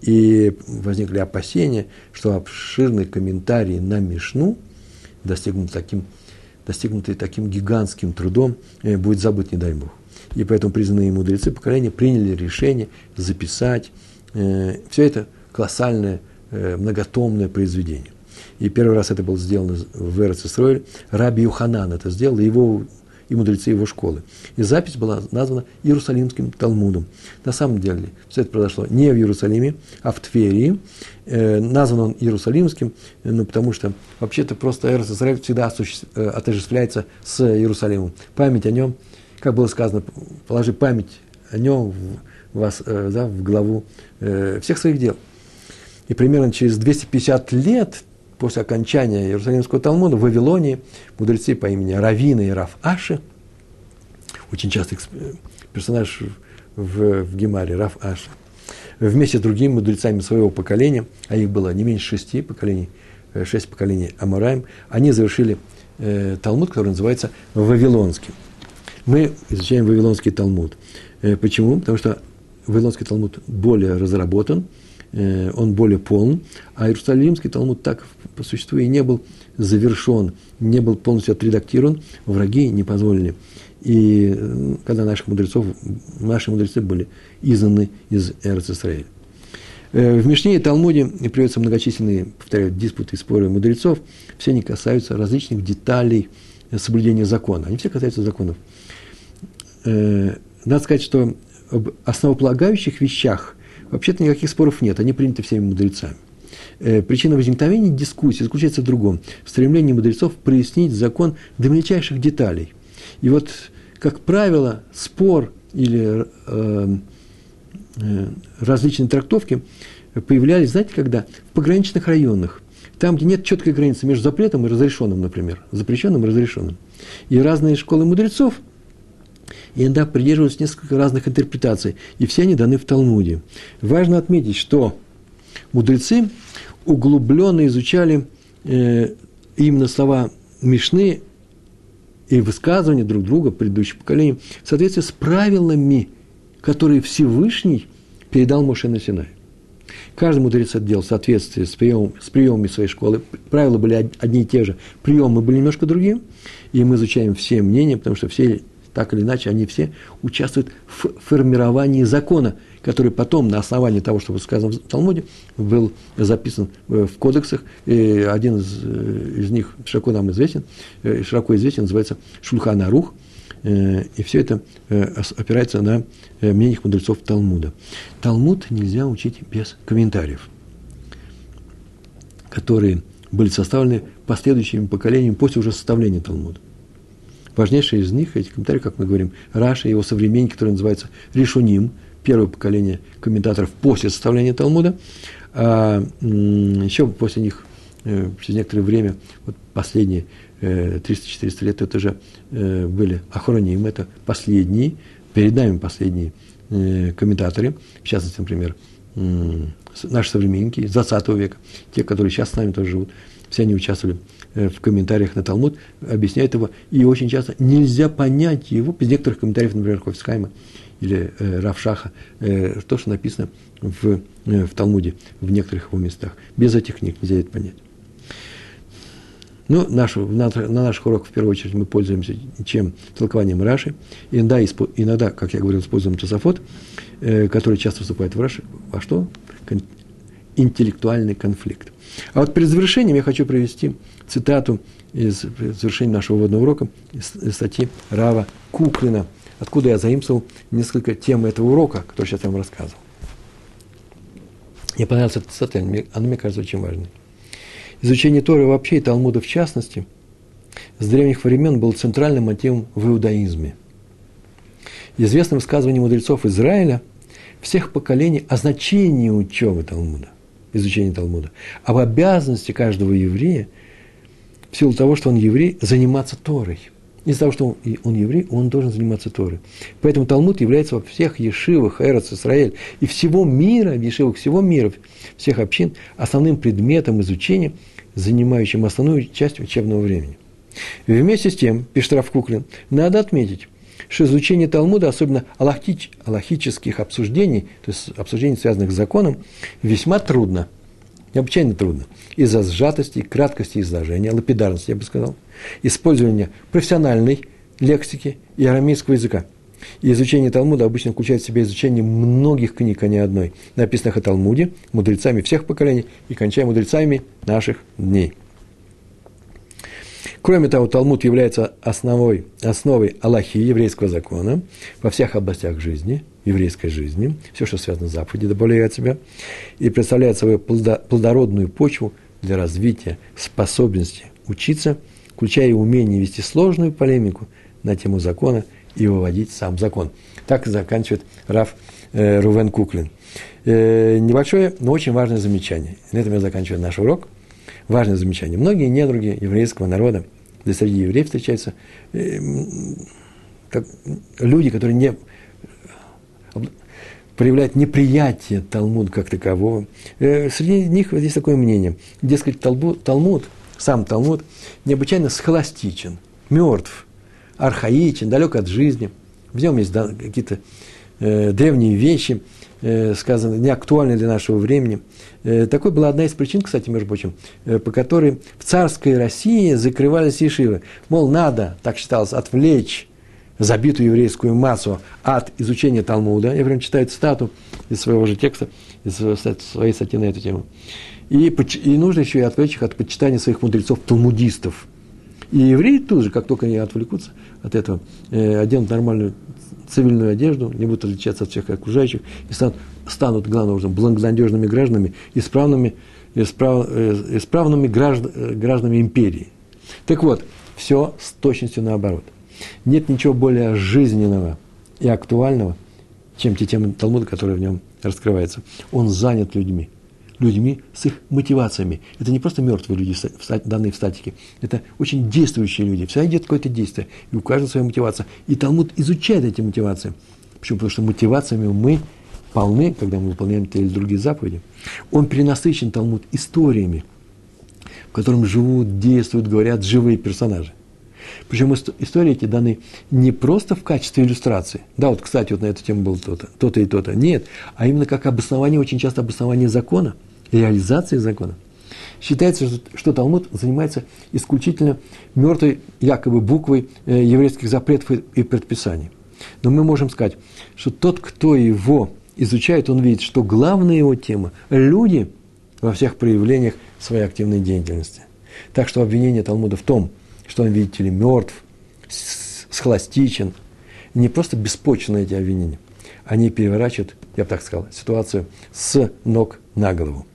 и возникли опасения, что обширные комментарии на Мишну, достигнутый таким гигантским трудом, будет забыт, не дай Бог. И поэтому признанные мудрецы поколения приняли решение записать все это колоссальное, многотомное произведение. И первый раз это было сделано в Эрец-Исраэль. Раби Йоханан это сделал, и мудрецы его школы. И запись была названа Иерусалимским Талмудом. На самом деле, все это произошло не в Иерусалиме, а в Тверии. Назван он Иерусалимским, потому что вообще-то просто Эрец-Исраэль всегда отождествляется с Иерусалимом. Память о нем, как было сказано, положи память о нем в главу всех своих дел. И примерно через 250 лет после окончания Иерусалимского Талмуда в Вавилонии мудрецы по имени Равина и Рав Аши, очень частый персонаж в Гемаре, Рав Аши, вместе с другими мудрецами своего поколения, а их было не меньше 6 поколений Амараем, они завершили Талмуд, который называется Вавилонским. Мы изучаем Вавилонский Талмуд. Почему? Потому что Вавилонский Талмуд более разработан, он более полон, а Иерусалимский Талмуд так по существу и не был завершен, не был полностью отредактирован, враги не позволили. И когда наши мудрецы были изгнаны из Эрец-Исраэля. В Мишне и Талмуде приводятся многочисленные, повторяю, диспуты и споры мудрецов, все они касаются различных деталей соблюдения закона, они все касаются законов. Надо сказать, что об основополагающих вещах вообще-то никаких споров нет, они приняты всеми мудрецами. Причина возникновения дискуссии заключается в другом – в стремлении мудрецов прояснить закон до мельчайших деталей. И вот, как правило, спор или различные трактовки появлялись, знаете, когда? В пограничных районах, там, где нет четкой границы между запретом и разрешенным, например, запрещенным и разрешенным. И разные школы мудрецов иногда придерживаются несколько разных интерпретаций, и все они даны в Талмуде. Важно отметить, что мудрецы углубленно изучали именно слова Мишны и высказывания друг друга предыдущих поколений в соответствии с правилами, которые Всевышний передал Моше на Синай. Каждый мудрец это делал в соответствии с приемами своей школы. Правила были одни и те же, приемы были немножко другие, и мы изучаем все мнения, потому что все так или иначе, они все участвуют в формировании закона, который потом, на основании того, что сказано в Талмуде, был записан в кодексах. И один из них широко нам известен, называется Шульхан Арух. И все это опирается на мнениях мудрецов Талмуда. Талмуд нельзя учить без комментариев, которые были составлены последующими поколениями после уже составления Талмуда. Важнейшие из них, эти комментарии, как мы говорим, Раши и его современник, который называется Ришуним, первое поколение комментаторов после составления Талмуда. А еще после них, через некоторое время, вот последние 300-400 лет, это же были Ахроним, это последние, перед нами последние комментаторы, в частности, например, наши современники из 20 века, те, которые сейчас с нами тоже живут, все они участвовали в комментариях на Талмуд, объясняют его, и очень часто нельзя понять его, без некоторых комментариев, например, Хофицхайма или Равшаха, то, что написано в Талмуде, в некоторых его местах. Без этих книг нельзя это понять. Ну, на наших уроках, в первую очередь, мы пользуемся чем? Толкованием Раши. Иногда, как я говорил, используем Тосафот, который часто выступает в Раши. А что? Интеллектуальный конфликт. А вот перед завершением я хочу привести цитату из завершения нашего вводного урока, из статьи Рава Куклина, откуда я заимствовал несколько тем этого урока, который сейчас я вам рассказывал. Мне понравилась эта цитата, она, мне кажется, очень важной. Изучение Торы вообще и Талмуда в частности с древних времен было центральным мотивом в иудаизме. Известно высказывание мудрецов Израиля всех поколений о значении учебы Талмуда, изучения Талмуда, об обязанности каждого еврея в силу того, что он еврей, заниматься Торой. Из-за того, что он еврей, он должен заниматься Торой. Поэтому Талмуд является во всех ешивах Эрец-Исраэль и всего мира, в ешивах всего мира, всех общин, основным предметом изучения, занимающим основную часть учебного времени. И вместе с тем, пишет Рав Куклин, надо отметить, что изучение Талмуда, особенно алахических обсуждений, то есть обсуждений, связанных с законом, весьма трудно. Необычайно трудно. Из-за сжатости, краткости изложения, лапидарности, я бы сказал, использования профессиональной лексики и арамейского языка. И изучение Талмуда обычно включает в себя изучение многих книг, а не одной, написанных о Талмуде, мудрецами всех поколений и кончая мудрецами наших дней. Кроме того, Талмуд является основой Аллахи, еврейского закона, во всех областях жизни, еврейской жизни, все, что связано с Западом, добавляет себя, и представляет собой плодородную почву для развития способности учиться, включая умение вести сложную полемику на тему закона и выводить сам закон. Так заканчивает Рав Рувен Куклин. Небольшое, но очень важное замечание. На этом я заканчиваю наш урок. Важное замечание. Многие недруги еврейского народа, да и среди евреев встречаются люди, которые не проявляют неприятие Талмуда как такового. Среди них есть такое мнение. Дескать, Талмуд, сам Талмуд, необычайно схоластичен, мертв, архаичен, далек от жизни. В нем есть какие-то древние вещи, сказано, неактуальны для нашего времени. Такой была одна из причин, кстати, между прочим, по которой в царской России закрывались ешивы. Мол, надо, так считалось, отвлечь забитую еврейскую массу от изучения Талмуда. Я прям читаю цитату из своего же текста, из своей статьи на эту тему. И нужно еще и отвлечь их от почитания своих мудрецов-талмудистов. И евреи тут же, как только они отвлекутся от этого, оденут нормальную цивильную одежду, не будут отличаться от всех окружающих, и станут, главным образом, благонадежными гражданами, исправными гражданами империи. Так вот, все с точностью наоборот. Нет ничего более жизненного и актуального, чем те темы Талмуда, которые в нем раскрываются. Он занят людьми с их мотивациями. Это не просто мертвые люди, данные в статике. Это очень действующие люди. Всегда идет какое-то действие, и у каждого своя мотивация. И Талмуд изучает эти мотивации. Почему? Потому что мотивациями мы полны, когда мы выполняем те или другие заповеди. Он перенасыщен, Талмуд, историями, в которых живут, действуют, говорят живые персонажи. Причем истории эти даны не просто в качестве иллюстрации. Да, вот, кстати, вот на эту тему было то-то, то-то и то-то. Нет, а именно как обоснование, очень часто обоснование закона, реализации закона. Считается, что Талмуд занимается исключительно мертвой якобы буквой еврейских запретов и предписаний. Но мы можем сказать, что тот, кто его изучает, он видит, что главная его тема – люди во всех проявлениях своей активной деятельности. Так что обвинение Талмуда в том, что он, видите ли, мертв, схоластичен. Не просто беспочвенные эти обвинения. Они переворачивают, я бы так сказал, ситуацию с ног на голову.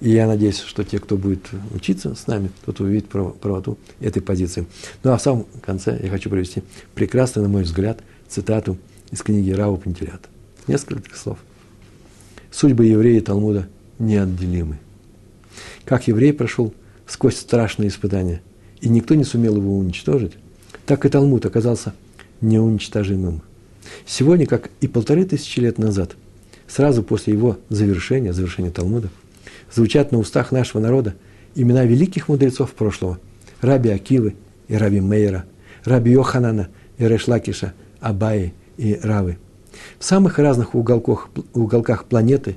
И я надеюсь, что те, кто будет учиться с нами, тот увидит правоту этой позиции. Ну, а в самом конце я хочу привести прекрасную, на мой взгляд, цитату из книги Рава Пантелята. Несколько слов. «Судьбы еврея и Талмуда неотделимы. Как еврей прошел сквозь страшные испытания, и никто не сумел его уничтожить, так и Талмуд оказался неуничтожимым. Сегодня, как и 1500 лет назад, сразу после его завершения Талмуда, звучат на устах нашего народа имена великих мудрецов прошлого, Раби Акивы и Раби Мейра, Раби Йоханана и Решлакиша, Абаи и Равы. В самых разных уголках планеты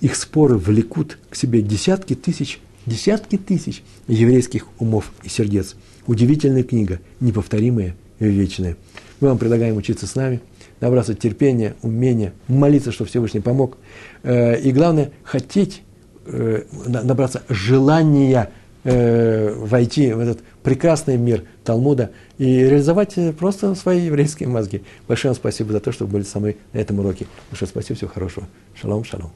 их споры влекут к себе десятки тысяч еврейских умов и сердец. Удивительная книга, неповторимая и вечная. Мы вам предлагаем учиться с нами, набраться терпения, умения, молиться, чтобы Всевышний помог. И главное, хотеть набраться желания войти в этот прекрасный мир Талмуда и реализовать просто свои еврейские мозги. Большое вам спасибо за то, что вы были со мной на этом уроке. Большое спасибо, всего хорошего. Шалом, шалом.